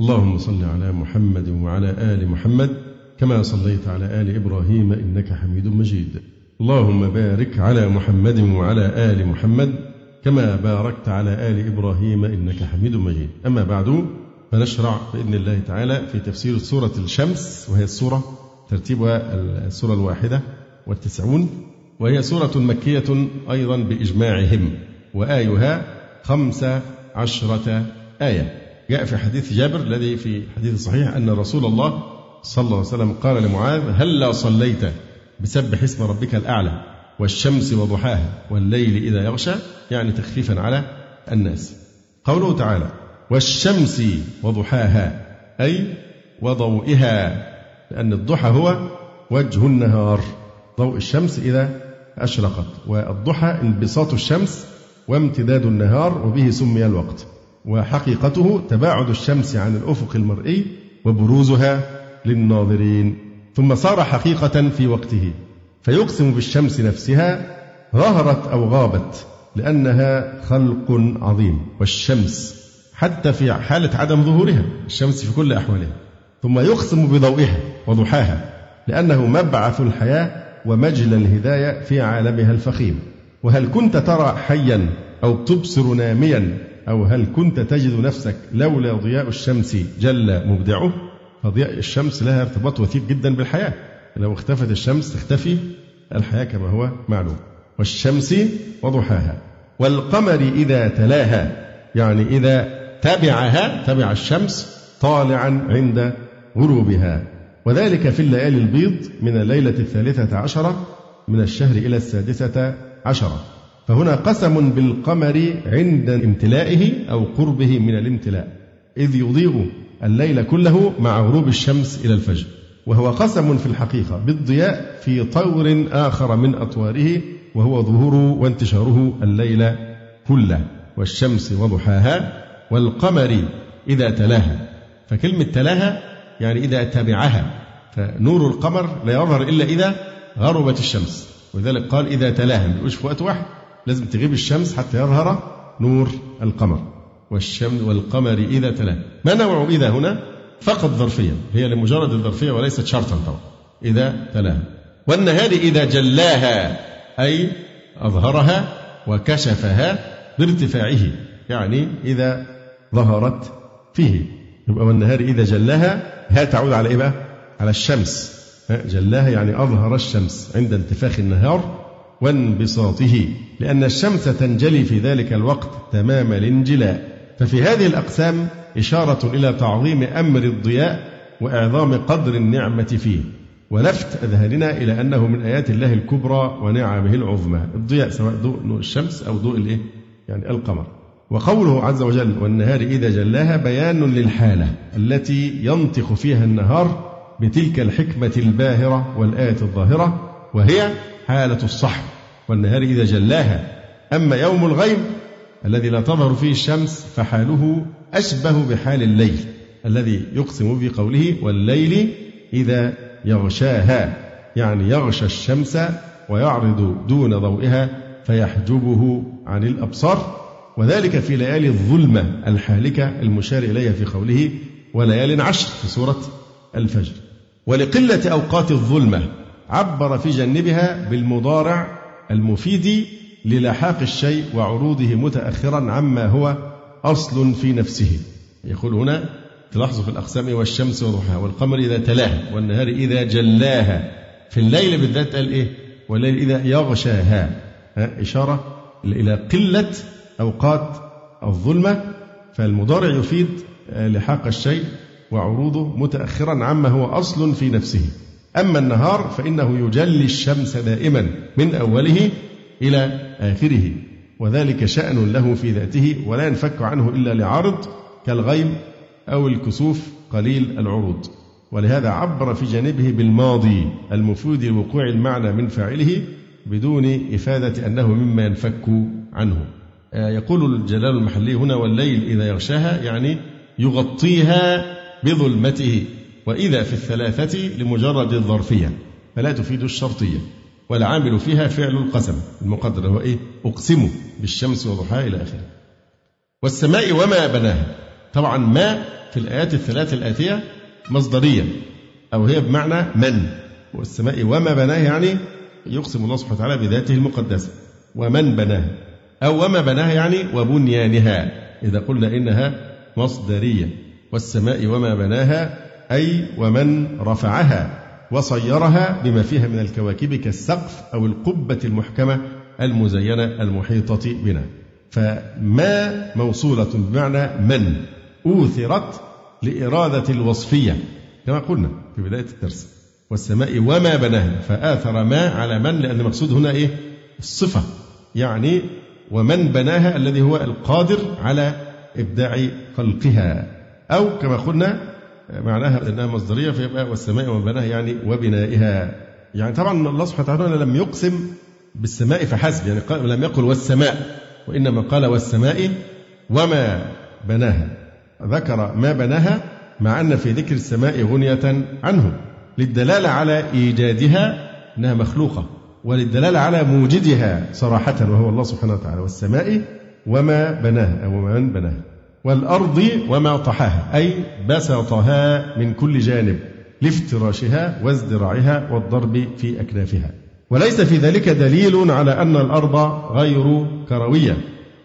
اللهم صل على محمد وعلى آل محمد كما صليت على آل إبراهيم إنك حميد مجيد. اللهم بارك على محمد وعلى آل محمد كما باركت على آل إبراهيم إنك حميد مجيد. أما بعد، فنشرع بإذن الله تعالى في تفسير سورة الشمس، وهي السورة ترتيبها السورة 91، وهي سورة مكية أيضا بإجماعهم، وآيها 15 آية. جاء في حديث جابر الذي في حديث صحيح أن رسول الله صلى الله عليه وسلم قال لمعاذ: هلا صليت بسبح اسم ربك الأعلى والشمس وضحاها والليل إذا يغشى، يعني تخفيفا على الناس. قوله تعالى: والشمس وضحاها، أي وضوئها، لأن الضحى هو وجه النهار، ضوء الشمس إذا أشرقت، والضحى انبساط الشمس وامتداد النهار، وبه سمي الوقت، وحقيقته تباعد الشمس عن الأفق المرئي وبروزها للناظرين. ثم صار حقيقة في وقته، فيقسم بالشمس نفسها، ظهرت أو غابت، لأنها خلق عظيم، والشمس حتى في حالة عدم ظهورها، الشمس في كل أحوالها. ثم يقسم بضوئها وضحاها، لأنه مبعث الحياة ومجلى الهداية في عالمها الفخيم. وهل كنت ترى حيا أو تبصر ناميا، أو هل كنت تجد نفسك لولا ضياء الشمس جل مبدعه؟ فضياء الشمس لها ارتباط وثيق جدا بالحياة، لو اختفت الشمس تختفي الحياة كما هو معلوم. والشمس وضحاها والقمر إذا تلاها، يعني إذا تبعها، تبع الشمس طالعا عند غروبها، وذلك في الليالي البيض من الليلة 13 من الشهر إلى 16. فهنا قسم بالقمر عند امتلائه أو قربه من الامتلاء، إذ يضيء الليل كله مع غروب الشمس إلى الفجر. وهو قسم في الحقيقة بالضياء في طور آخر من أطواره، وهو ظهوره وانتشاره الليل كله. والشمس وضحاها والقمر إذا تلاها، فكلمة تلاها يعني إذا تبعها، فنور القمر لا يظهر إلا إذا غربت الشمس، وذلك قال إذا تلاها، ما يبقاش في وقت واحد، لازم تغيب الشمس حتى يظهر نور القمر. والشمس والقمر إذا تلاه، ما نوع إذا هنا؟ فقط ظرفيا، هي لمجرد الظرفية وليست شرطا طبعا. إذا تلاها والنهار إذا جلاها، أي أظهرها وكشفها بارتفاعه، يعني إذا ظهرت فيه. يبقى والنهار إذا جلاها، ها تعود على إيه بقى؟ على الشمس. جلاها يعني أظهر الشمس عند انتفاخ النهار وانبساطه، لأن الشمس تنجلي في ذلك الوقت تمام الانجلاء. ففي هذه الأقسام إشارة إلى تعظيم أمر الضياء وإعظام قدر النعمة فيه، ولفت أذهاننا إلى أنه من آيات الله الكبرى ونعمه العظمى الضياء، سواء ضوء الشمس أو ضوء الإيه؟ يعني القمر. وقوله عز وجل: والنهار إذا جلاها، بيان للحالة التي ينطق فيها النهار بتلك الحكمة الباهرة والآية الظاهرة، وهي حالة الصحو. والنهار إذا جلاها. أما يوم الغيم الذي لا تظهر فيه الشمس، فحاله أشبه بحال الليل الذي يقسم بقوله: والليل إذا يغشاها، يعني يغشى الشمس ويعرض دون ضوئها فيحجبه عن الأبصار، وذلك في ليالي الظلمة الحالكة المشار إليها في قوله: وليال عشر، في سورة الفجر. ولقلة أوقات الظلمة عبر في جنبها بالمضارع المفيد للحاق الشيء وعروضه متأخرا عما هو أصل في نفسه. يقول هنا، تلاحظوا في الأقسام: والشمس وضحاها والقمر إذا تلاها والنهار إذا جلاها، في الليل بالذات قال إيه؟ والليل إذا يغشاها، إشارة إلى قلة أوقات الظلمة، فالمضارع يفيد لحاق الشيء وعروضه متأخرا عما هو أصل في نفسه. أما النهار فإنه يجلي الشمس دائما من أوله إلى آخره، وذلك شأن له في ذاته ولا ينفك عنه إلا لعارض، كالغيم أو الكسوف قليل العروض، ولهذا عبر في جانبه بالماضي المفيد لوقوع المعنى من فاعله بدون إفادة أنه مما ينفك عنه. يقول الجلال المحلي هنا: والليل إذا يغشاها، يعني يغطيها بظلمته، وإذا في الثلاثة لمجرد الظرفية فلا تفيد الشرطية، والعامل فيها فعل القسم المقدر هو إيه؟ أقسمه بالشمس وضحاها إلى آخره. والسماء وما بناها، طبعا ما في الآيات الثلاث الآتية مصدرية أو هي بمعنى من، والسماء وما بناها يعني يقسم الله سبحانه وتعالى بذاته المقدسة، ومن بناها أو وما بناها يعني وبنيانها إذا قلنا إنها مصدرية. والسماء وما بناها أي ومن رفعها وصيرها بما فيها من الكواكب كالسقف أو القبة المحكمة المزينة المحيطة بنا. فما موصولة بمعنى من، أوثرت لإرادة الوصفية كما قلنا في بداية الدرس. والسماء وما بناها، فآثر ما على من لأن المقصود هنا إيه؟ الصفة، يعني ومن بناها الذي هو القادر على إبداع خلقها، أو كما قلنا معناها أنها مصدرية فيبقى والسماء وما بناها يعني وبنائها. يعني طبعا الله سبحانه وتعالى لم يقسم بالسماء فحسب، يعني لم يقل والسماء، وإنما قال والسماء وما بناها، ذكر ما بناها مع أن في ذكر السماء غنية عنه للدلالة على إيجادها أنها مخلوقة، وللدلالة على موجدها صراحة وهو الله سبحانه وتعالى. والسماء وما بناها أو من بناها. والأرض وما طحاها أي بسطها من كل جانب لافتراشها وازدراعها والضرب في أكنافها. وليس في ذلك دليل على أن الأرض غير كروية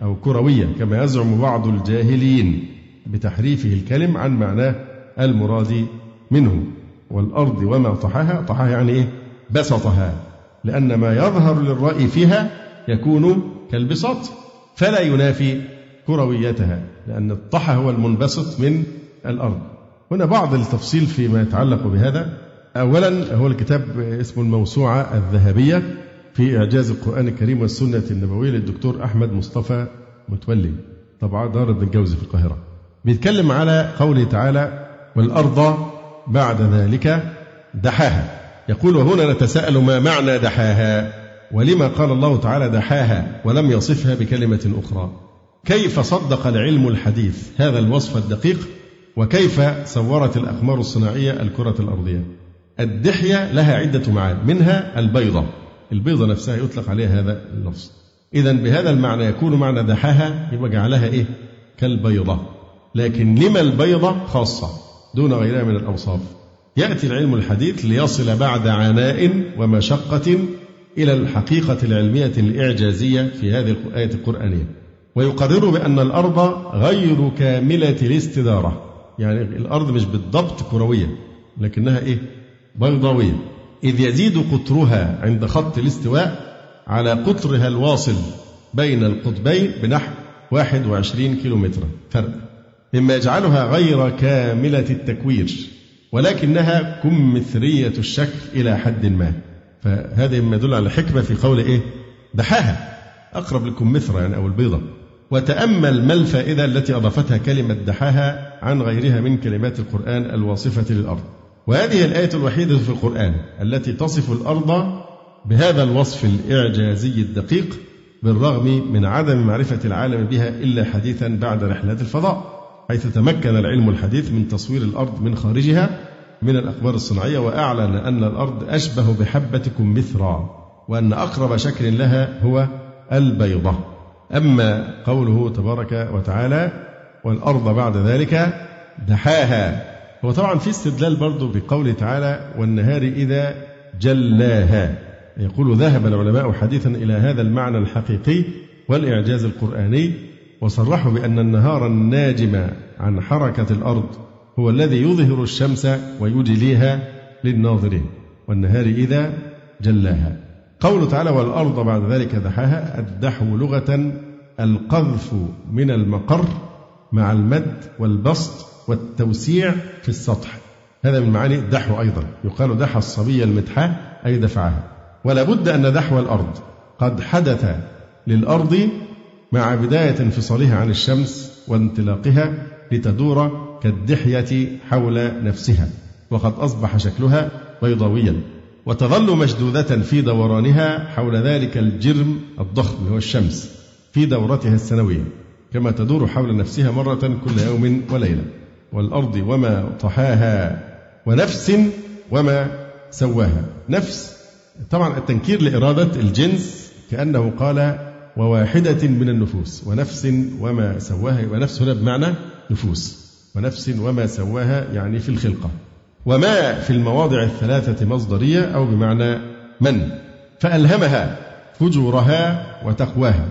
أو كروية كما يزعم بعض الجاهلين بتحريفه الكلم عن معناه المراد منه. والأرض وما طحاها، طحاها يعني إيه؟ بسطها، لأن ما يظهر للرأي فيها يكون كالبساط فلا ينافي كرويتها، لأن الطحى هو المنبسط من الأرض. هنا بعض التفصيل فيما يتعلق بهذا. أولا هو الكتاب اسمه الموسوعة الذهبية في إعجاز القرآن الكريم والسنة النبوية للدكتور أحمد مصطفى متولي، طبعا دار ابن الجوزي في القاهرة، بيتكلم على قوله تعالى والأرض بعد ذلك دحاها. يقول: وهنا نتساءل ما معنى دحاها، ولما قال الله تعالى دحاها ولم يصفها بكلمة أخرى؟ كيف صدق العلم الحديث هذا الوصف الدقيق، وكيف صورت الأقمار الصناعية الكرة الأرضية؟ الدحية لها عدة معاني، منها البيضة، البيضة نفسها يطلق عليها هذا اللفظ. إذا بهذا المعنى يكون معنى دحاها يبقى جعلها إيه؟ كالبيضة. لكن لما البيضة خاصة دون غيرها من الأوصاف؟ يأتي العلم الحديث ليصل بعد عناء ومشقة إلى الحقيقة العلمية الإعجازية في هذه الآية القرآنية، ويقرر بأن الأرض غير كاملة الاستدارة، يعني الأرض مش بالضبط كروية لكنها إيه؟ بيضاوية، إذ يزيد قطرها عند خط الاستواء على قطرها الواصل بين القطبين بنحو 21 كيلومترا فرق، مما يجعلها غير كاملة التكوير، ولكنها كمثرية الشكل إلى حد ما. فهذا مما يدل على الحكمة في قول إيه؟ دحاها، أقرب للكمثرى يعني أو البيضة. وتأمل ما الفائدة التي أضافتها كلمة دحاها عن غيرها من كلمات القرآن الواصفة للأرض. وهذه الآية الوحيدة في القرآن التي تصف الأرض بهذا الوصف الإعجازي الدقيق، بالرغم من عدم معرفة العالم بها إلا حديثا بعد رحلات الفضاء، حيث تمكن العلم الحديث من تصوير الأرض من خارجها من الأقمار الصناعية، وأعلن أن الأرض أشبه بحبتكم مثرا، وأن أقرب شكل لها هو البيضة. أما قوله تبارك وتعالى والأرض بعد ذلك دحاها، هو طبعا في استدلال برضه بقوله تعالى والنهار إذا جلاها. يقول: ذهب العلماء حديثا إلى هذا المعنى الحقيقي والإعجاز القرآني، وصرحوا بأن النهار الناجم عن حركة الأرض هو الذي يظهر الشمس ويجليها للناظرين، والنهار إذا جلاها. قوله تعالى والأرض بعد ذلك دحاها، الدحو لغة القذف من المقر مع المد والبسط والتوسيع في السطح، هذا من معاني الدحو. أيضا يقال دحى الصبي المدحى أي دفعها. ولا بد أن دحو الأرض قد حدث للأرض مع بداية انفصالها عن الشمس وانطلاقها لتدور كالدحية حول نفسها، وقد أصبح شكلها بيضاويا، وتظل مشدودة في دورانها حول ذلك الجرم الضخم هو الشمس في دورتها السنوية، كما تدور حول نفسها مرة كل يوم وليلة، والأرض وما طحاها، ونفس وما سواها. نفس طبعا التنكير لإرادة الجنس، كأنه قال وواحدة من النفوس، ونفس وما سواها، ونفس هنا بمعنى نفوس، ونفس وما سواها يعني في الخلقة، وما في المواضع الثلاثة مصدرية أو بمعنى من، فألهمها فجورها وتقواها.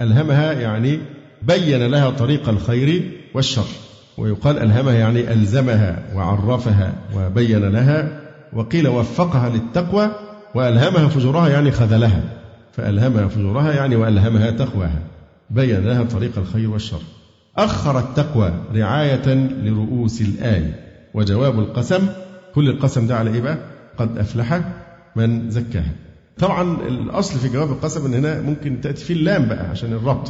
ألهمها يعني بين لها طريق الخير والشر، ويقال ألهمها يعني ألزمها وعرفها وبين لها، وقيل وفقها للتقوى، وألهمها فجورها يعني خذلها، فألهمها فجورها يعني وألهمها تقواها، بين لها طريق الخير والشر. أخر التقوى رعاية لرؤوس الآية. وجواب القسم، كل القسم ده على إيه بقى؟ قد أفلح من زكاها. طبعا الأصل في جواب القسم أن هنا ممكن تأتي فيه اللام بقى عشان الربط،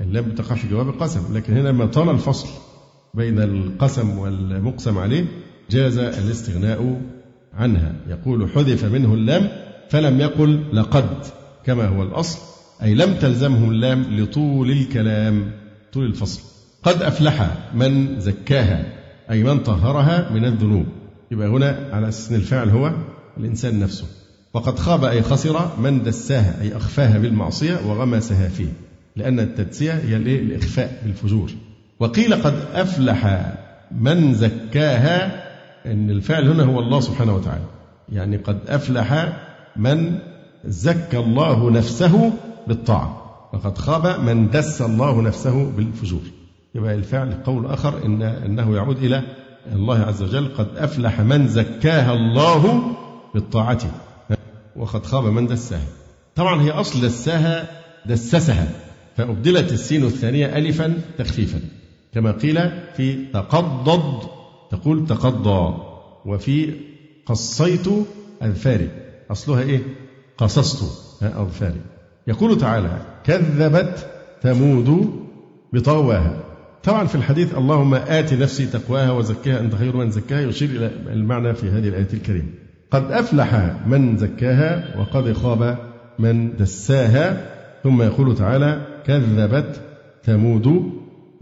اللام بتقع في جواب القسم، لكن هنا ما طال الفصل بين القسم والمقسم عليه جاز الاستغناء عنها. يقول حذف منه اللام فلم يقل لقد كما هو الأصل، أي لم تلزمه اللام لطول الكلام طول الفصل. قد أفلح من زكاها أي من طهرها من الذنوب، يبقى هنا على أساس الفاعل هو الإنسان نفسه. وقد خاب أي خسر من دساها، أي أخفاها بالمعصية وغمسها فيه، لأن التدسية هي الإخفاء بالفجور. وقيل قد أفلح من زكاها، أن الفاعل هنا هو الله سبحانه وتعالى، يعني قد أفلح من زكى الله نفسه بالطاعة، وقد خاب من دس الله نفسه بالفجور. يبقى الفعل قول آخر أنه يعود إلى الله عز وجل، قد أفلح من زكاها الله بالطاعة وقد خاب من دساها. طبعا هي أصل دساها دسسها، فأبدلت السين الثانية ألفا تخفيفا، كما قيل في تقضض تقول تقضى، وفي قصيت أظفاري أصلها إيه؟ قصصت أظفاري. يقول تعالى كذبت ثمود بطغواها. طبعا في الحديث اللهم آت نفسي تقواها وزكاها أنت خير من زكاها يشير إلى المعنى في هذه الآية الكريمة. قد أفلح من زكاها وقد خاب من دساها. ثم يقول تعالى كذبت ثمود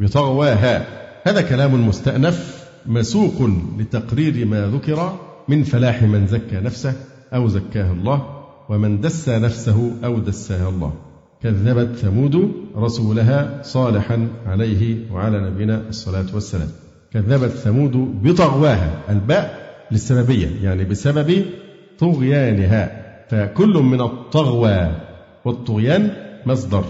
بطغواها. هذا كلام مستأنف مسوق لتقرير ما ذكر من فلاح من زكى نفسه أو زكاها الله، ومن دس نفسه أو دسها الله. كذبت ثمود رسولها صالحا عليه وعلى نبينا الصلاة والسلام. كذبت ثمود بطغواها، الباء للسببية يعني بسبب طغيانها، فكل من الطغوى والطغيان مصدر،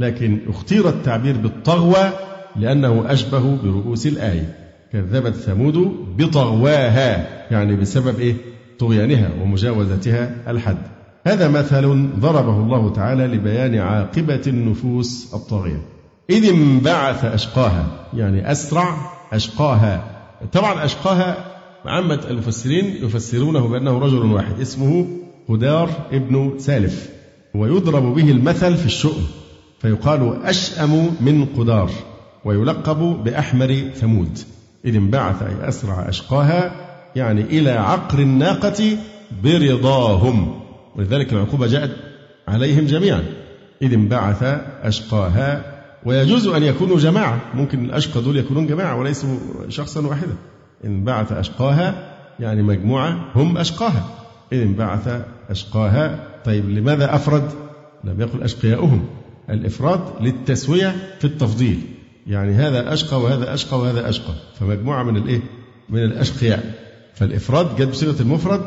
لكن اختير التعبير بالطغوى لأنه أشبه برؤوس الآية. كذبت ثمود بطغواها يعني بسبب إيه؟ طغيانها ومجاوزتها الحد. هذا مثل ضربه الله تعالى لبيان عاقبة النفوس الطاغية. إذ انبعث أشقاها يعني أسرع أشقاها. طبعا أشقاها عامة المفسرين يفسرونه بأنه رجل واحد اسمه قدار ابن سالف، ويضرب به المثل في الشؤم فيقال أشأم من قدار، ويلقب بأحمر ثمود. إذ انبعث أي أسرع أشقاها يعني إلى عقر الناقة برضاهم، ولذلك العقوبة جاءت عليهم جميعا. إذ انبعث أشقاها، ويجوز أن يكونوا جماعة، ممكن الأشقى دول يكونون جماعة وليسوا شخصا واحدا. انبعث أشقاها يعني مجموعة هم أشقاها. إذ انبعث أشقاها، طيب لماذا أفرد؟ لم يقل أشقياؤهم، الإفراد للتسوية في التفضيل، يعني هذا أشقى وهذا أشقى وهذا أشقى، فمجموعة من الإيه؟ من الأشقياء، فالإفراد جاء بصيغة المفرد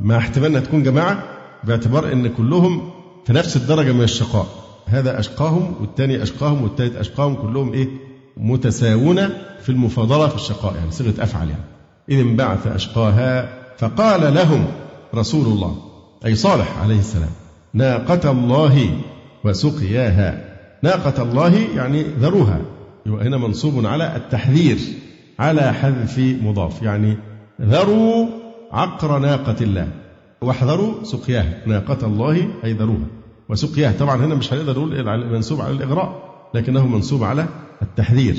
مع احتمال أن تكون جماعة، باعتبار أن كلهم في نفس الدرجة من الشقاء، هذا أشقاهم والثاني أشقاهم والثالث أشقاهم، كلهم إيه؟ متساوون في المفاضلة في الشقاء، يعني صيغة أفعل يعني. إذ انبعث أشقاها فقال لهم رسول الله أي صالح عليه السلام ناقة الله وسقياها. ناقة الله يعني ذروها، يبقى هنا منصوب على التحذير على حذف مضاف، يعني ذروا عقر ناقة الله واحذروا سقياها. ناقة الله أي ذروها وسقياها. طبعا هنا مش هنقدر نقول منسوب على الإغراء، لكنه منسوب على التحذير.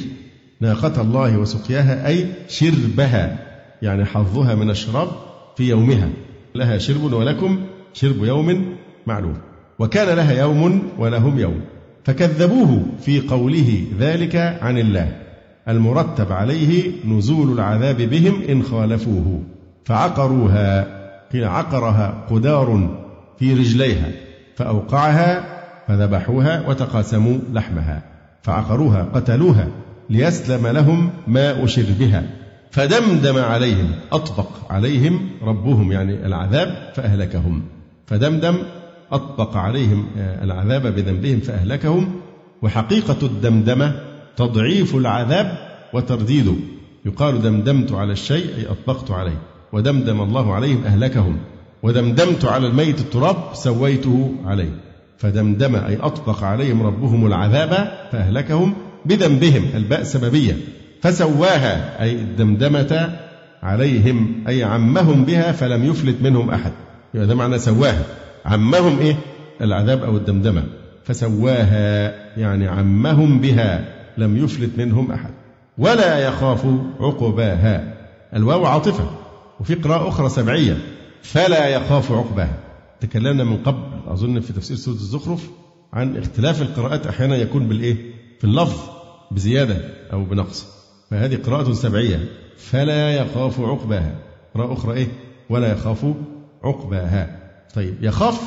ناقة الله وسقياها، أي شربها، يعني حظها من الشراب في يومها، لها شرب ولكم شرب يوم معلوم، وكان لها يوم ولهم يوم، فكذبوه في قوله ذلك عن الله المرتب عليه نزول العذاب بهم إن خالفوه، فعقروها، قيل عقرها قدار في رجليها فأوقعها فذبحوها وتقاسموا لحمها، فعقروها قتلوها ليسلم لهم ماء شربها، فدمدم عليهم، أطبق عليهم ربهم يعني العذاب فأهلكهم، فدمدم أطبق عليهم العذاب بذنبهم فأهلكهم. وحقيقة الدمدمة تضعيف العذاب وترديده، يقال دمدمت على الشيء أي أطبقت عليه، ودمدم الله عليهم أهلكهم، ودمدمت على الميت التراب سويته عليه، فدمدم أي أطبق عليهم ربهم العذاب فأهلكهم بذنبهم، الباء سببية، فسواها أي الدمدمة عليهم أي عمهم بها فلم يفلت منهم أحد، يبقى ده معنى سواها، عمهم إيه؟ العذاب أو الدمدمة، فسواها يعني عمهم بها لم يفلت منهم أحد، ولا يخاف عقباها، الواو عاطفة، وفي قراءة أخرى سبعية فلا يخاف عقباها. تكلمنا من قبل أظن في تفسير سورة الزخرف عن اختلاف القراءات، أحيانا يكون بالإيه؟ في اللفظ بزيادة أو بنقص، فهذه قراءة سبعية فلا يخاف عقباها، قراءة أخرى إيه؟ ولا يخاف عقباها. طيب يخاف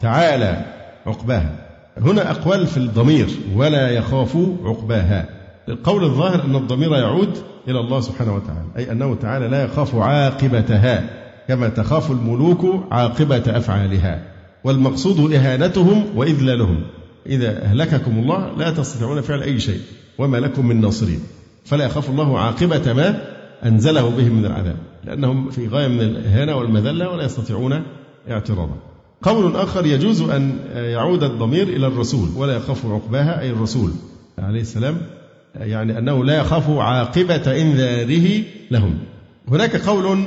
تعالى عقباها، هنا أقوال في الضمير ولا يخاف عقباها، القول الظاهر أن الضمير يعود إلى الله سبحانه وتعالى، أي أنه تعالى لا يخاف عاقبتها كما تخاف الملوك عاقبة أفعالها، والمقصود إهانتهم وإذلالهم، إذا أهلككم الله لا تستطيعون فعل أي شيء وما لكم من ناصرين، فلا يخاف الله عاقبة ما أنزله بهم من العذاب، لأنهم في غاية من الإهانة والمذلة ولا يستطيعون اعتراضا. قول آخر يجوز أن يعود الضمير إلى الرسول، ولا يخاف عقباها أي الرسول عليه السلام، يعني أنه لا يخاف عاقبة إنذاره لهم. هناك قول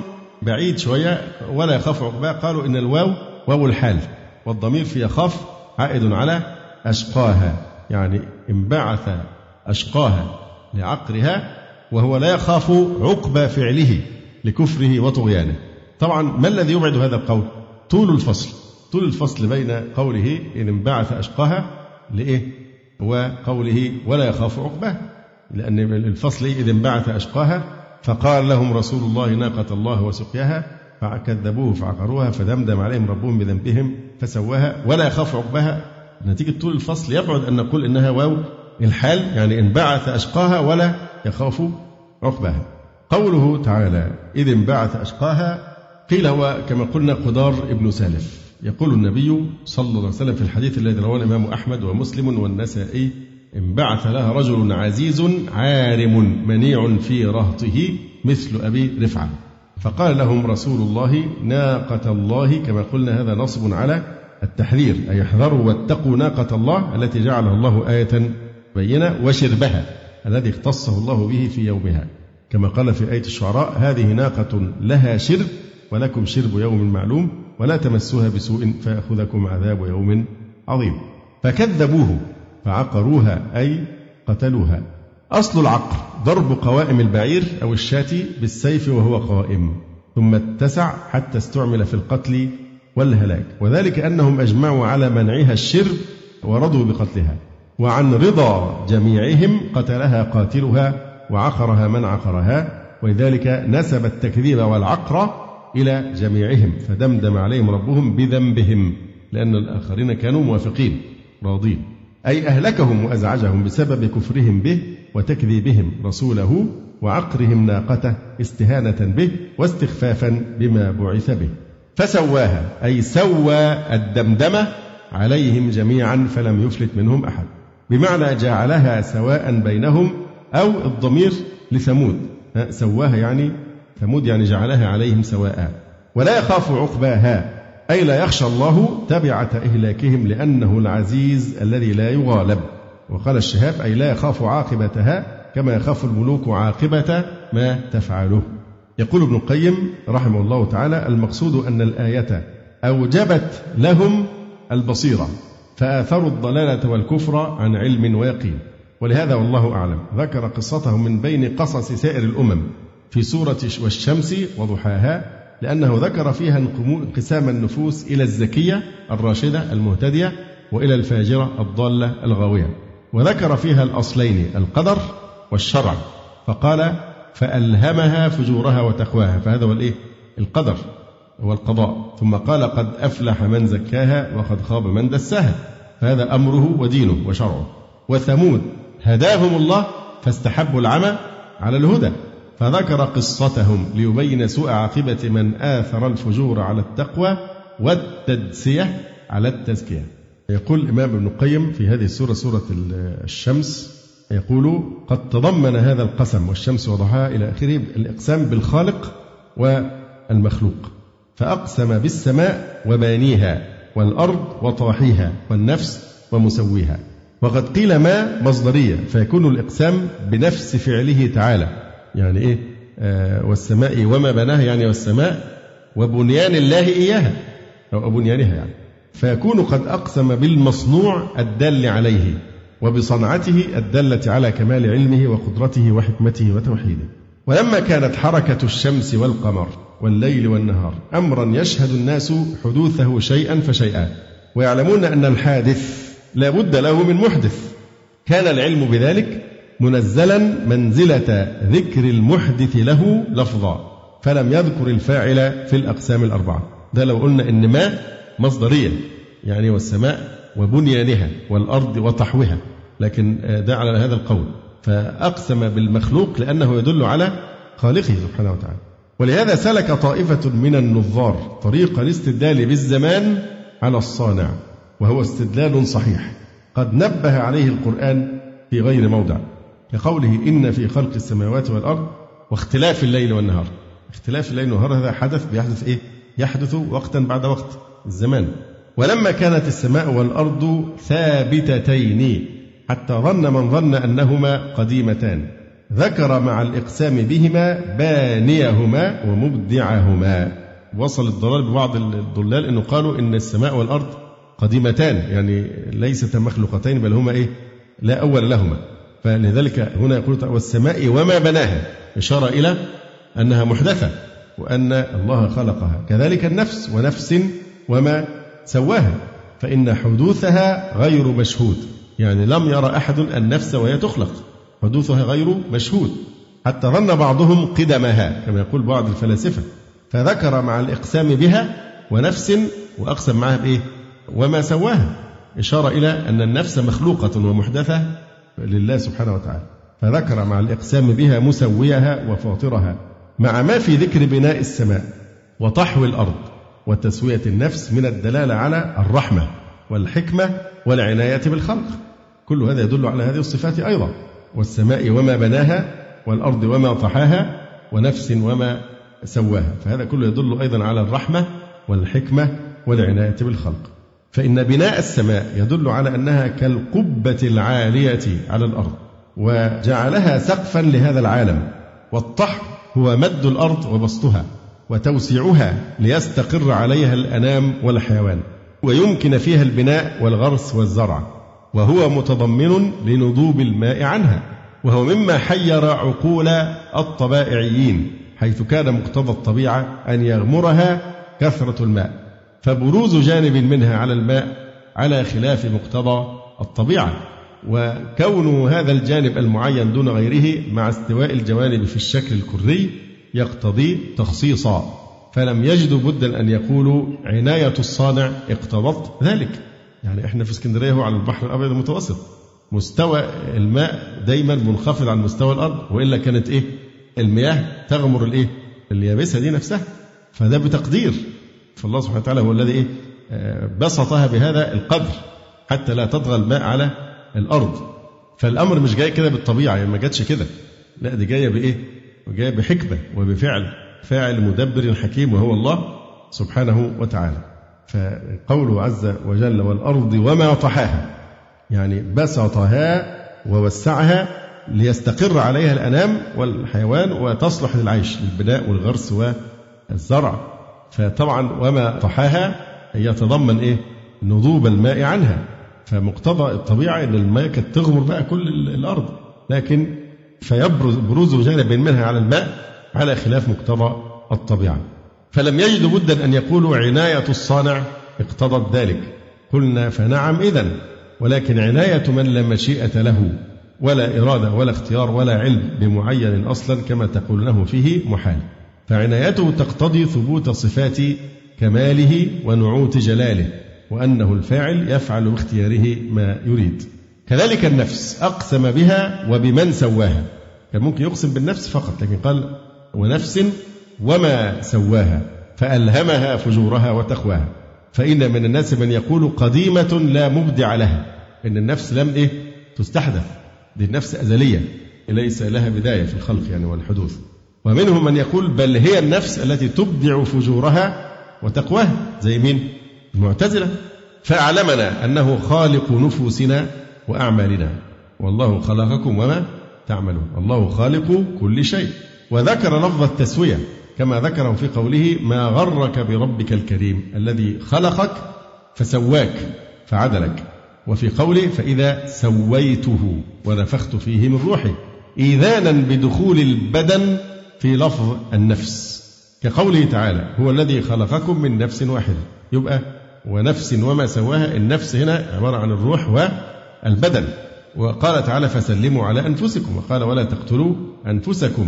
بعيد شوية ولا يخاف عقباها، قالوا إن الواو واو الحال، والضمير في يخاف عائد على أشقاها، يعني انبعث أشقاها لعقرها، وهو لا يخاف عقب فعله لكفره وطغيانه. طبعا ما الذي يبعد هذا القول؟ طول الفصل بين قوله إن انبعث أشقاها لإيه وقوله ولا يخاف عقباها، لأن الفصل إذ انبعث أشقاها، فقال لهم رسول الله ناقة الله وسقياها فكذبوه فعقروها فدمدم عليهم ربهم بذنبهم فسواها، ولا يخاف عقباها، نتيجة طول الفصل يبعد أن نقول إنها واو الحال، يعني انبعث أشقاها ولا يخاف عقباها. قوله تعالى إذ انبعث أشقاها، قيل هو كما قلنا قدار ابن سالف، يقول النبي صلى الله عليه وسلم في الحديث الذي رواه الإمام أحمد ومسلم والنسائي انبعث لها رجل عزيز عارم منيع في رهطه مثل أبي رفعة، فقال لهم رسول الله ناقة الله، كما قلنا هذا نصب على التحذير، أي احذروا واتقوا ناقة الله التي جعلها الله آية بينة، وشربها الذي اختصه الله به في يومها، كما قال في آية الشعراء هذه ناقة لها شرب ولكم شرب يوم معلوم ولا تمسوها بسوء فيأخذكم عذاب يوم عظيم. فكذبوه فعقروها أي قتلوها. أصل العقر ضرب قوائم البعير أو الشاة بالسيف وهو قائم، ثم اتسع حتى استعمل في القتل والهلاك، وذلك أنهم أجمعوا على منعها الشرب ورضوا بقتلها، وعن رضا جميعهم قتلها قاتلها وعقرها من عقرها، ولذلك نسب التكذيب والعقر إلى جميعهم، فدمدم عليهم ربهم بذنبهم، لأن الآخرين كانوا موافقين راضين، أي أهلكهم وأزعجهم بسبب كفرهم به وتكذيبهم رسوله وعقرهم ناقته استهانة به واستخفافا بما بعث به. فسواها أي سوى الدمدمة عليهم جميعا فلم يفلت منهم أحد، بمعنى جعلها سواء بينهم، أو الضمير لثمود، سواها يعني ثمود، يعني جعلها عليهم سواء. ولا يخاف عقباها أي لا يخشى الله تبعة إهلاكهم، لأنه العزيز الذي لا يغالب. وقال الشهاب أي لا يخاف عاقبتها كما يخاف الملوك عاقبة ما تفعله. يقول ابن القيم رحمه الله تعالى المقصود أن الآية أوجبت لهم البصيرة، فآثروا الضلالة والكفر عن علم ويقين، ولهذا والله أعلم ذكر قصته من بين قصص سائر الأمم في سورة والشمس وضحاها، لأنه ذكر فيها انقسام النفوس إلى الزكية الراشدة المهتدية وإلى الفاجرة الضالة الغاوية، وذكر فيها الأصلين القدر والشرع، فقال فألهمها فجورها وتقواها، فهذا هو القدر والقضاء. ثم قال قد أفلح من زكاها وقد خاب من دساها، فهذا أمره ودينه وشرعه. وثمود هداهم الله فاستحبوا العمى على الهدى، فذكر قصتهم ليبين سوء عاقبة من آثر الفجور على التقوى والتدسية على التزكية. يقول الإمام ابن القيم في هذه السورة، سورة الشمس، يقول قد تضمن هذا القسم والشمس وضحاها إلى آخره الإقسام بالخالق والمخلوق، فأقسم بالسماء وبانيها والأرض وطاحيها والنفس ومسويها. وقد قيل ما مصدرية، فيكون الإقسام بنفس فعله تعالى، يعني والسماء وما بناها، يعني والسماء وبنيان الله إياها أو بنيانها يعني، فيكون قد أقسم بالمصنوع الدل عليه وبصنعته الدالة على كمال علمه وقدرته وحكمته وتوحيده. ولما كانت حركة الشمس والقمر والليل والنهار أمرا يشهد الناس حدوثه شيئا فشيئا، ويعلمون أن الحادث لا بد له من محدث، كان العلم بذلك منزلا منزلة ذكر المحدث له لفظا، فلم يذكر الفاعل في الأقسام الأربعة. ده لو قلنا إن ما مصدرية، يعني والسماء وبنيانها والأرض وطحوها، لكن ده على هذا القول، فأقسم بالمخلوق لأنه يدل على خالقه سبحانه وتعالى. ولهذا سلك طائفة من النظار طريق الاستدلال بالزمان على الصانع، وهو استدلال صحيح قد نبه عليه القرآن في غير موضع، لقوله إن في خلق السماوات والأرض واختلاف الليل والنهار. اختلاف الليل والنهار هذا حدث بيحدث يحدث وقتا بعد وقت الزمان. ولما كانت السماء والأرض ثابتتين حتى ظن من ظن أنهما قديمتان، ذكر مع الإقسام بهما بانيهما ومبدعهما. وصل الضلال ببعض الضلال أنه قالوا إن السماء والأرض قديمتان، يعني ليست مخلوقتين بل هما لا أول لهما. فلذلك هنا يقول والسماء وما بناها، إشارة إلى أنها محدثة وأن الله خلقها. كذلك النفس، ونفس وما سواها، فإن حدوثها غير مشهود، يعني لم يرى أحد النفس وهي تخلق، حدوثها غير مشهود، حتى ظن بعضهم قدمها كما يقول بعض الفلاسفة، فذكر مع الإقسام بها ونفس وأقسم معها وما سواها، إشارة إلى أن النفس مخلوقة ومحدثة لله سبحانه وتعالى، فذكر مع الإقسام بها مسويها وفاطرها، مع ما في ذكر بناء السماء وطحو الأرض وتسوية النفس من الدلالة على الرحمة والحكمة والعناية بالخلق. كل هذا يدل على هذه الصفات أيضا، والسماء وما بناها والأرض وما طحاها ونفس وما سواها، فهذا كله يدل أيضا على الرحمة والحكمة والعناية بالخلق. فإن بناء السماء يدل على أنها كالقبة العالية على الأرض، وجعلها سقفا لهذا العالم، والطحو هو مد الأرض وبسطها وتوسيعها ليستقر عليها الأنام والحيوان، ويمكن فيها البناء والغرس والزرع، وهو متضمن لنضوب الماء عنها، وهو مما حير عقول الطبائعيين، حيث كان مقتضى الطبيعة أن يغمرها كثرة الماء، فبروز جانب منها على الماء على خلاف مقتضى الطبيعة، وكون هذا الجانب المعين دون غيره مع استواء الجوانب في الشكل الكري يقتضي تخصيصا، فلم يجدوا بدا أن يقولوا عناية الصانع اقتضت ذلك. يعني احنا في اسكندرية هو على البحر الأبيض المتوسط، مستوى الماء دايما منخفض عن مستوى الأرض، وإلا كانت المياه تغمر اليابسة دي نفسها، فده بتقدير، فالله سبحانه وتعالى هو الذي بسطها بهذا القدر حتى لا تطغى الماء على الأرض. فالأمر مش جاي كده بالطبيعة، يعني ما جاتش كده، لا دي جاية جاية بحكمة وبفعل، فاعل مدبر حكيم وهو الله سبحانه وتعالى. فقوله عز وجل والأرض وما طحاها، يعني بسطها ووسعها ليستقر عليها الأنام والحيوان وتصلح للعيش، للبناء والغرس والزرع. فطبعا وما طحاها يتضمن نضوب الماء عنها، فمقتضى الطبيعة إن الماء كانت تغمر بقى كل الأرض، لكن فيبرز جانب منها على الماء على خلاف مقتضى الطبيعة. فلم يجد بدا أن يقولوا عناية الصانع اقتضت ذلك. قلنا فنعم إذن، ولكن عناية من لا مشيئة له ولا إرادة ولا اختيار ولا علم بمعين أصلا كما تقولونه فيه محال، فعنايته تقتضي ثبوت صفات كماله ونعوت جلاله، وأنه الفاعل يفعل باختياره ما يريد. كذلك النفس أقسم بها وبمن سواها، كان ممكن يقسم بالنفس فقط، لكن قال ونفس وما سواها فألهمها فجورها وتقواها. فإن من الناس من يقول قديمة لا مبدع لها، إن النفس لم تستحدث، دي النفس أزلية ليس لها بداية في الخلق والحدوث. ومنهم من يقول بل هي النفس التي تبدع فجورها وتقواها، زي مين؟ المعتزلة. فأعلمنا أنه خالق نفوسنا وأعمالنا، والله خلقكم وما تعملون، الله خالق كل شيء. وذكر لفظ التسوية كما ذكره في قوله ما غرك بربك الكريم الذي خلقك فسواك فعدلك، وفي قوله فإذا سويته ونفخت فيه من روحي، إيذانا بدخول البدن في لفظ النفس، كقوله تعالى هو الذي خلقكم من نفس واحدة. يبقى ونفس وما سواها، النفس هنا عبارة عن الروح والبدن. وقال تعالى فسلموا على أنفسكم، وقال ولا تقتلوا أنفسكم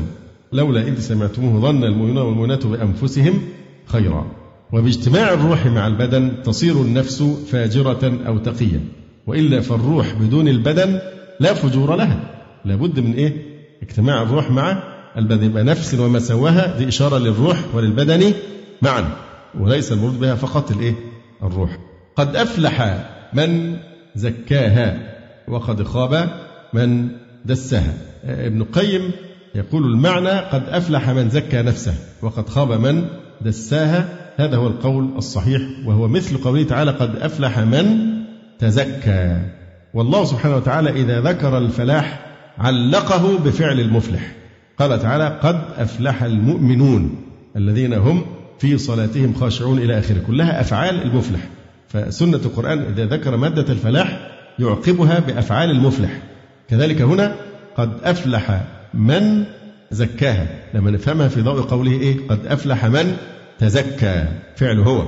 لولا إذ سمعتموه ظن المؤمنون والمؤمنات بأنفسهم خيرا. وباجتماع الروح مع البدن تصير النفس فاجرة أو تقية، وإلا فالروح بدون البدن لا فجور لها، لابد من اجتماع الروح مع البدن. يبقى نفس وما سواها دي إشارة للروح وللبدن معا، وليس المراد بها فقط الروح. قد أفلح من زكاها وقد خاب من دساها. ابن القيم يقول المعنى قد أفلح من زكى نفسه وقد خاب من دساها، هذا هو القول الصحيح، وهو مثل قوله تعالى قد أفلح من تزكى. والله سبحانه وتعالى إذا ذكر الفلاح علقه بفعل المفلح، قال تعالى قد أفلح المؤمنون الذين هم في صلاتهم خاشعون إلى آخره، كلها أفعال المفلح. فسنة القرآن إذا ذكر مادة الفلاح يعقبها بأفعال المفلح. كذلك هنا قد أفلح من زكاها، لما نفهمها في ضوء قوله قد أفلح من تزكى، فعل هو.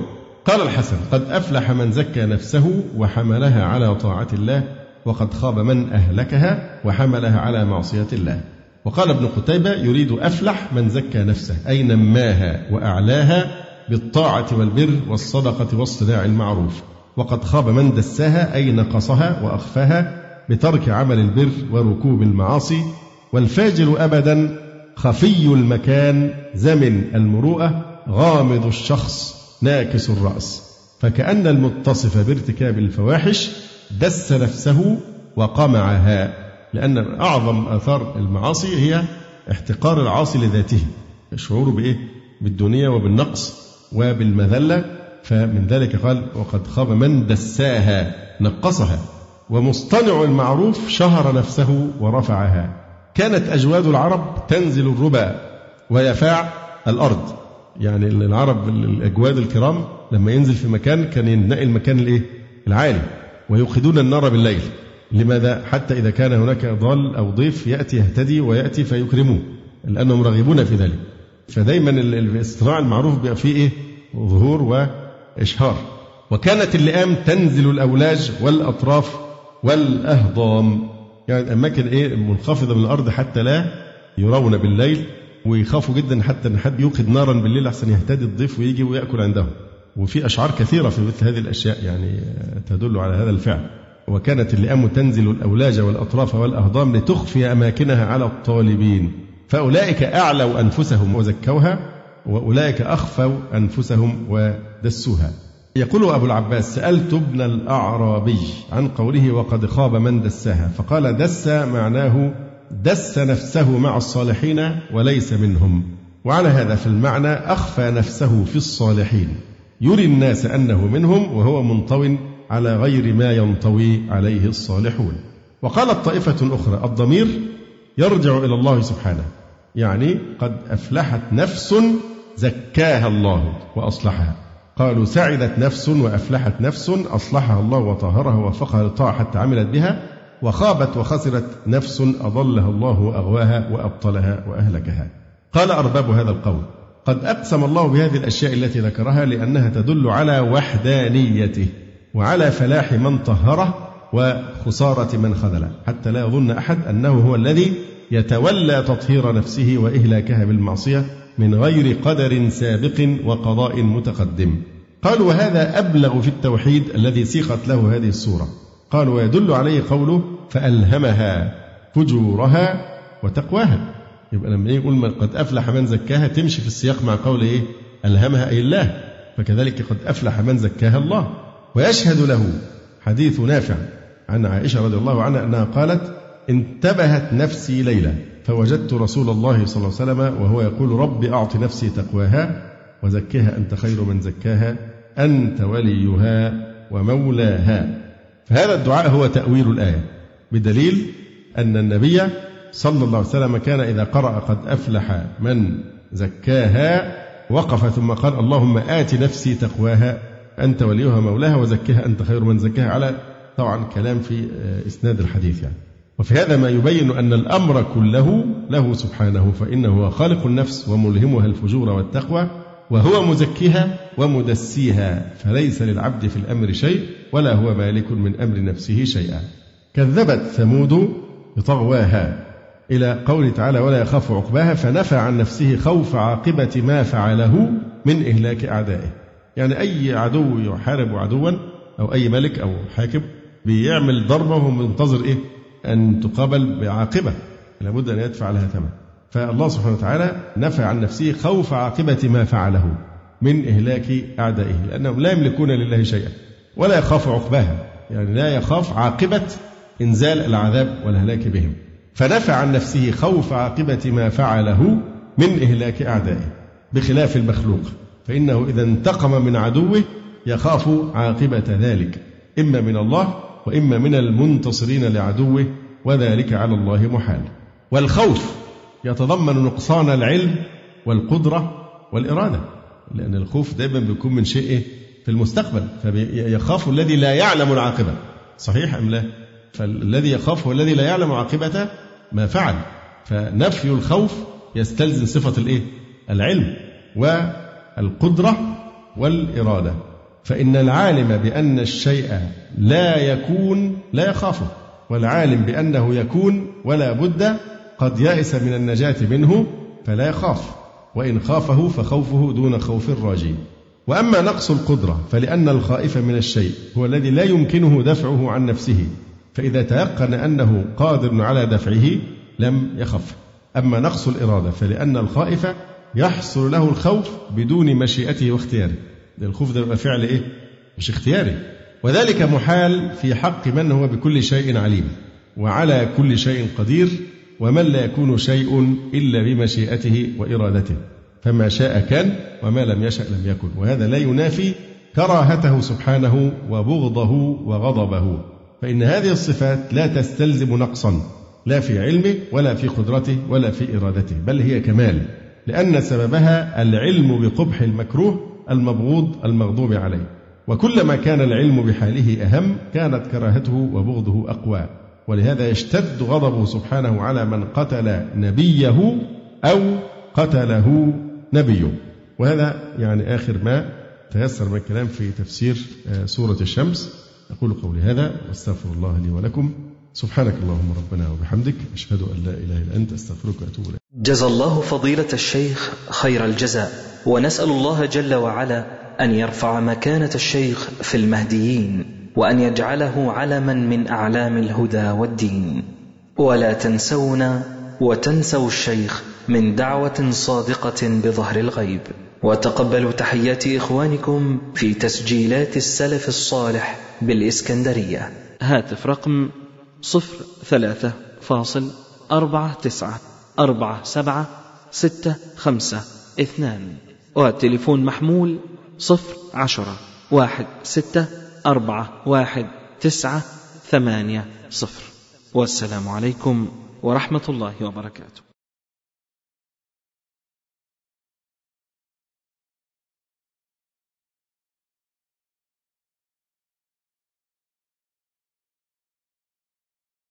قال الحسن قد أفلح من زكى نفسه وحملها على طاعة الله، وقد خاب من أهلكها وحملها على معصية الله. وقال ابن قتيبة يريد أفلح من زكى نفسه أي نماها وأعلاها بالطاعة والبر والصدقة والصناع المعروف، وقد خاب من دساها أي نقصها وأخفاها بترك عمل البر وركوب المعاصي. والفاجر أبدا خفي المكان زمن المروءة غامض الشخص ناكس الرأس، فكأن المتصف بارتكاب الفواحش دس نفسه وقمعها، لأن أعظم آثار المعاصي هي احتقار العاصي لذاته، شعوره بالدنيا وبالنقص وبالمذلة. فمن ذلك قال وقد خاب من دساها، نقصها. ومصطنع المعروف شهر نفسه ورفعها، كانت أجواد العرب تنزل الربا ويفاع الأرض، يعني العرب الأجواد الكرام لما ينزل في مكان كان ينقي المكان العالي، ويوقدون النار بالليل. لماذا؟ حتى إذا كان هناك ضال أو ضيف يأتي يهتدي ويأتي فيكرموه، لأنهم راغبون في ذلك. فدايما الاصطناع المعروف بقى فيه ظهور وإشهار. وكانت اللئام تنزل الأولاج والأطراف والأهضام، يعني أماكن منخفضة من الأرض حتى لا يرون بالليل، ويخافوا جدا حتى أن حد يوقد نارا بالليل أحسن يهتدي الضيف ويجي ويأكل عندهم. وفي أشعار كثيرة في مثل هذه الأشياء تدل على هذا الفعل. وكانت اللئام تنزل الأولاج والأطراف والأهضام لتخفي أماكنها على الطالبين، فأولئك أعلوا أنفسهم وزكوها، وأولئك أخفوا أنفسهم ودسوها. يقول أبو العباس سألت ابن الأعرابي عن قوله وقد خاب من دساها، فقال دس معناه دس نفسه مع الصالحين وليس منهم. وعلى هذا فالمعنى أخفى نفسه في الصالحين، يري الناس أنه منهم وهو منطو على غير ما ينطوي عليه الصالحون. وقالت طائفة أخرى الضمير يرجع إلى الله سبحانه، يعني قد أفلحت نفس زكاها الله وأصلحها، قالوا سعدت نفس وأفلحت نفس، أصلحها الله وطهرها ووفقها للطاعة حتى عملت بها، وخابت وخسرت نفس أضلها الله وأغواها وأبطلها وأهلكها. قال أرباب هذا القول: قد أقسم الله بهذه الأشياء التي ذكرها لأنها تدل على وحدانيته وعلى فلاح من طهره وخسارة من خذله، حتى لا يظن أحد أنه هو الذي يتولى تطهير نفسه وإهلاكها بالمعصية من غير قدر سابق وقضاء متقدم. قالوا: وهذا أبلغ في التوحيد الذي سيقت له هذه السورة. قالوا: ويدل عليه قوله: فألهمها فجورها وتقواها. يبقى لما يقول قد أفلح من زكاها تمشي في السياق مع قول إيه؟ ألهمها، أي الله، فكذلك قد أفلح من زكاها الله. ويشهد له حديث نافع عن عائشة رضي الله عنها أنها قالت: انتبهت نفسي ليلة فوجدت رسول الله صلى الله عليه وسلم وهو يقول: رب أعط نفسي تقواها وزكها أنت خير من زكاها أنت وليها ومولاها. فهذا الدعاء هو تأويل الآية، بدليل أن النبي صلى الله عليه وسلم كان إذا قرأ قد أفلح من زكاها وقف ثم قال: اللهم آت نفسي تقواها أنت وليها مولاها وزكها أنت خير من زكاها، على طبعا كلام في إسناد الحديث يعني. وفي هذا ما يبين أن الأمر كله له سبحانه، فإنه هو خالق النفس وملهمها الفجور والتقوى، وهو مزكيها ومدسيها، فليس للعبد في الأمر شيء ولا هو مالك من أمر نفسه شيئا. كذبت ثمود بطغواها إلى قوله تعالى: ولا يخاف عقباها، فنفى عن نفسه خوف عاقبة ما فعله من إهلاك أعدائه. يعني أي عدو يحارب عدوا أو أي ملك أو حاكم بيعمل ضربة وهو منتظر إيه؟ أن تقابل بعاقبة، لابد أن يدفع لها ثمن. فالله سبحانه وتعالى نفى عن نفسه خوف عاقبة ما فعله من إهلاك أعدائه، لأنهم لا يملكون لله شيئا، ولا يخاف عقباها، يعني لا يخاف عاقبة إنزال العذاب والهلاك بهم. فنفى عن نفسه خوف عاقبة ما فعله من إهلاك أعدائه، بخلاف المخلوق فإنه إذا انتقم من عدوه يخاف عاقبة ذلك، إما من الله وإما من المنتصرين لعدوه، وذلك على الله محال. والخوف يتضمن نقصان العلم والقدرة والإرادة، لأن الخوف دائما بيكون من شيء في المستقبل، فيخاف الذي لا يعلم العاقبة، صحيح أم لا؟ فالذي يخاف هو الذي لا يعلم عاقبة ما فعل، فنفي الخوف يستلزم صفة العلم والقدرة والإرادة. فإن العالم بأن الشيء لا يكون لا يخافه، والعالم بأنه يكون ولا بد قد يأس من النجاة منه فلا يخاف، وإن خافه فخوفه دون خوف الراجي. وأما نقص القدرة فلأن الخائف من الشيء هو الذي لا يمكنه دفعه عن نفسه، فإذا تيقن أنه قادر على دفعه لم يخف. أما نقص الإرادة فلأن الخائف يحصل له الخوف بدون مشيئته واختياره، الخوف ده بيبقى فعل مش اختياري، وذلك محال في حق من هو بكل شيء عليم وعلى كل شيء قدير، ومن لا يكون شيء إلا بمشيئته وإرادته، فما شاء كان وما لم يشأ لم يكن. وهذا لا ينافي كراهته سبحانه وبغضه وغضبه، فإن هذه الصفات لا تستلزم نقصا لا في علمه ولا في قدرته ولا في إرادته، بل هي كمال، لأن سببها العلم بقبح المكروه المبغوض المغضوب عليه، وكلما كان العلم بحاله أهم كانت كراهته وبغضه أقوى، ولهذا يشتد غضبه سبحانه على من قتل نبيه أو قتله نبيه. وهذا يعني آخر ما تيسر من الكلام في تفسير سورة الشمس. أقول قولي هذا واستغفر الله لي ولكم. سبحانك اللهم ربنا وبحمدك، أشهد أن لا إله إلا أنت، أستغفرك وأتوب إليك. جزى الله فضيلة الشيخ خير الجزاء، ونسأل الله جل وعلا أن يرفع مكانة الشيخ في المهديين، وأن يجعله علما من أعلام الهدى والدين. ولا تنسونا وتنسوا الشيخ من دعوة صادقة بظهر الغيب. وتقبلوا تحيات إخوانكم في تسجيلات السلف الصالح بالإسكندرية. هاتف رقم 03.49476552، والتليفون محمول 010 1641 980. والسلام عليكم ورحمة الله وبركاته.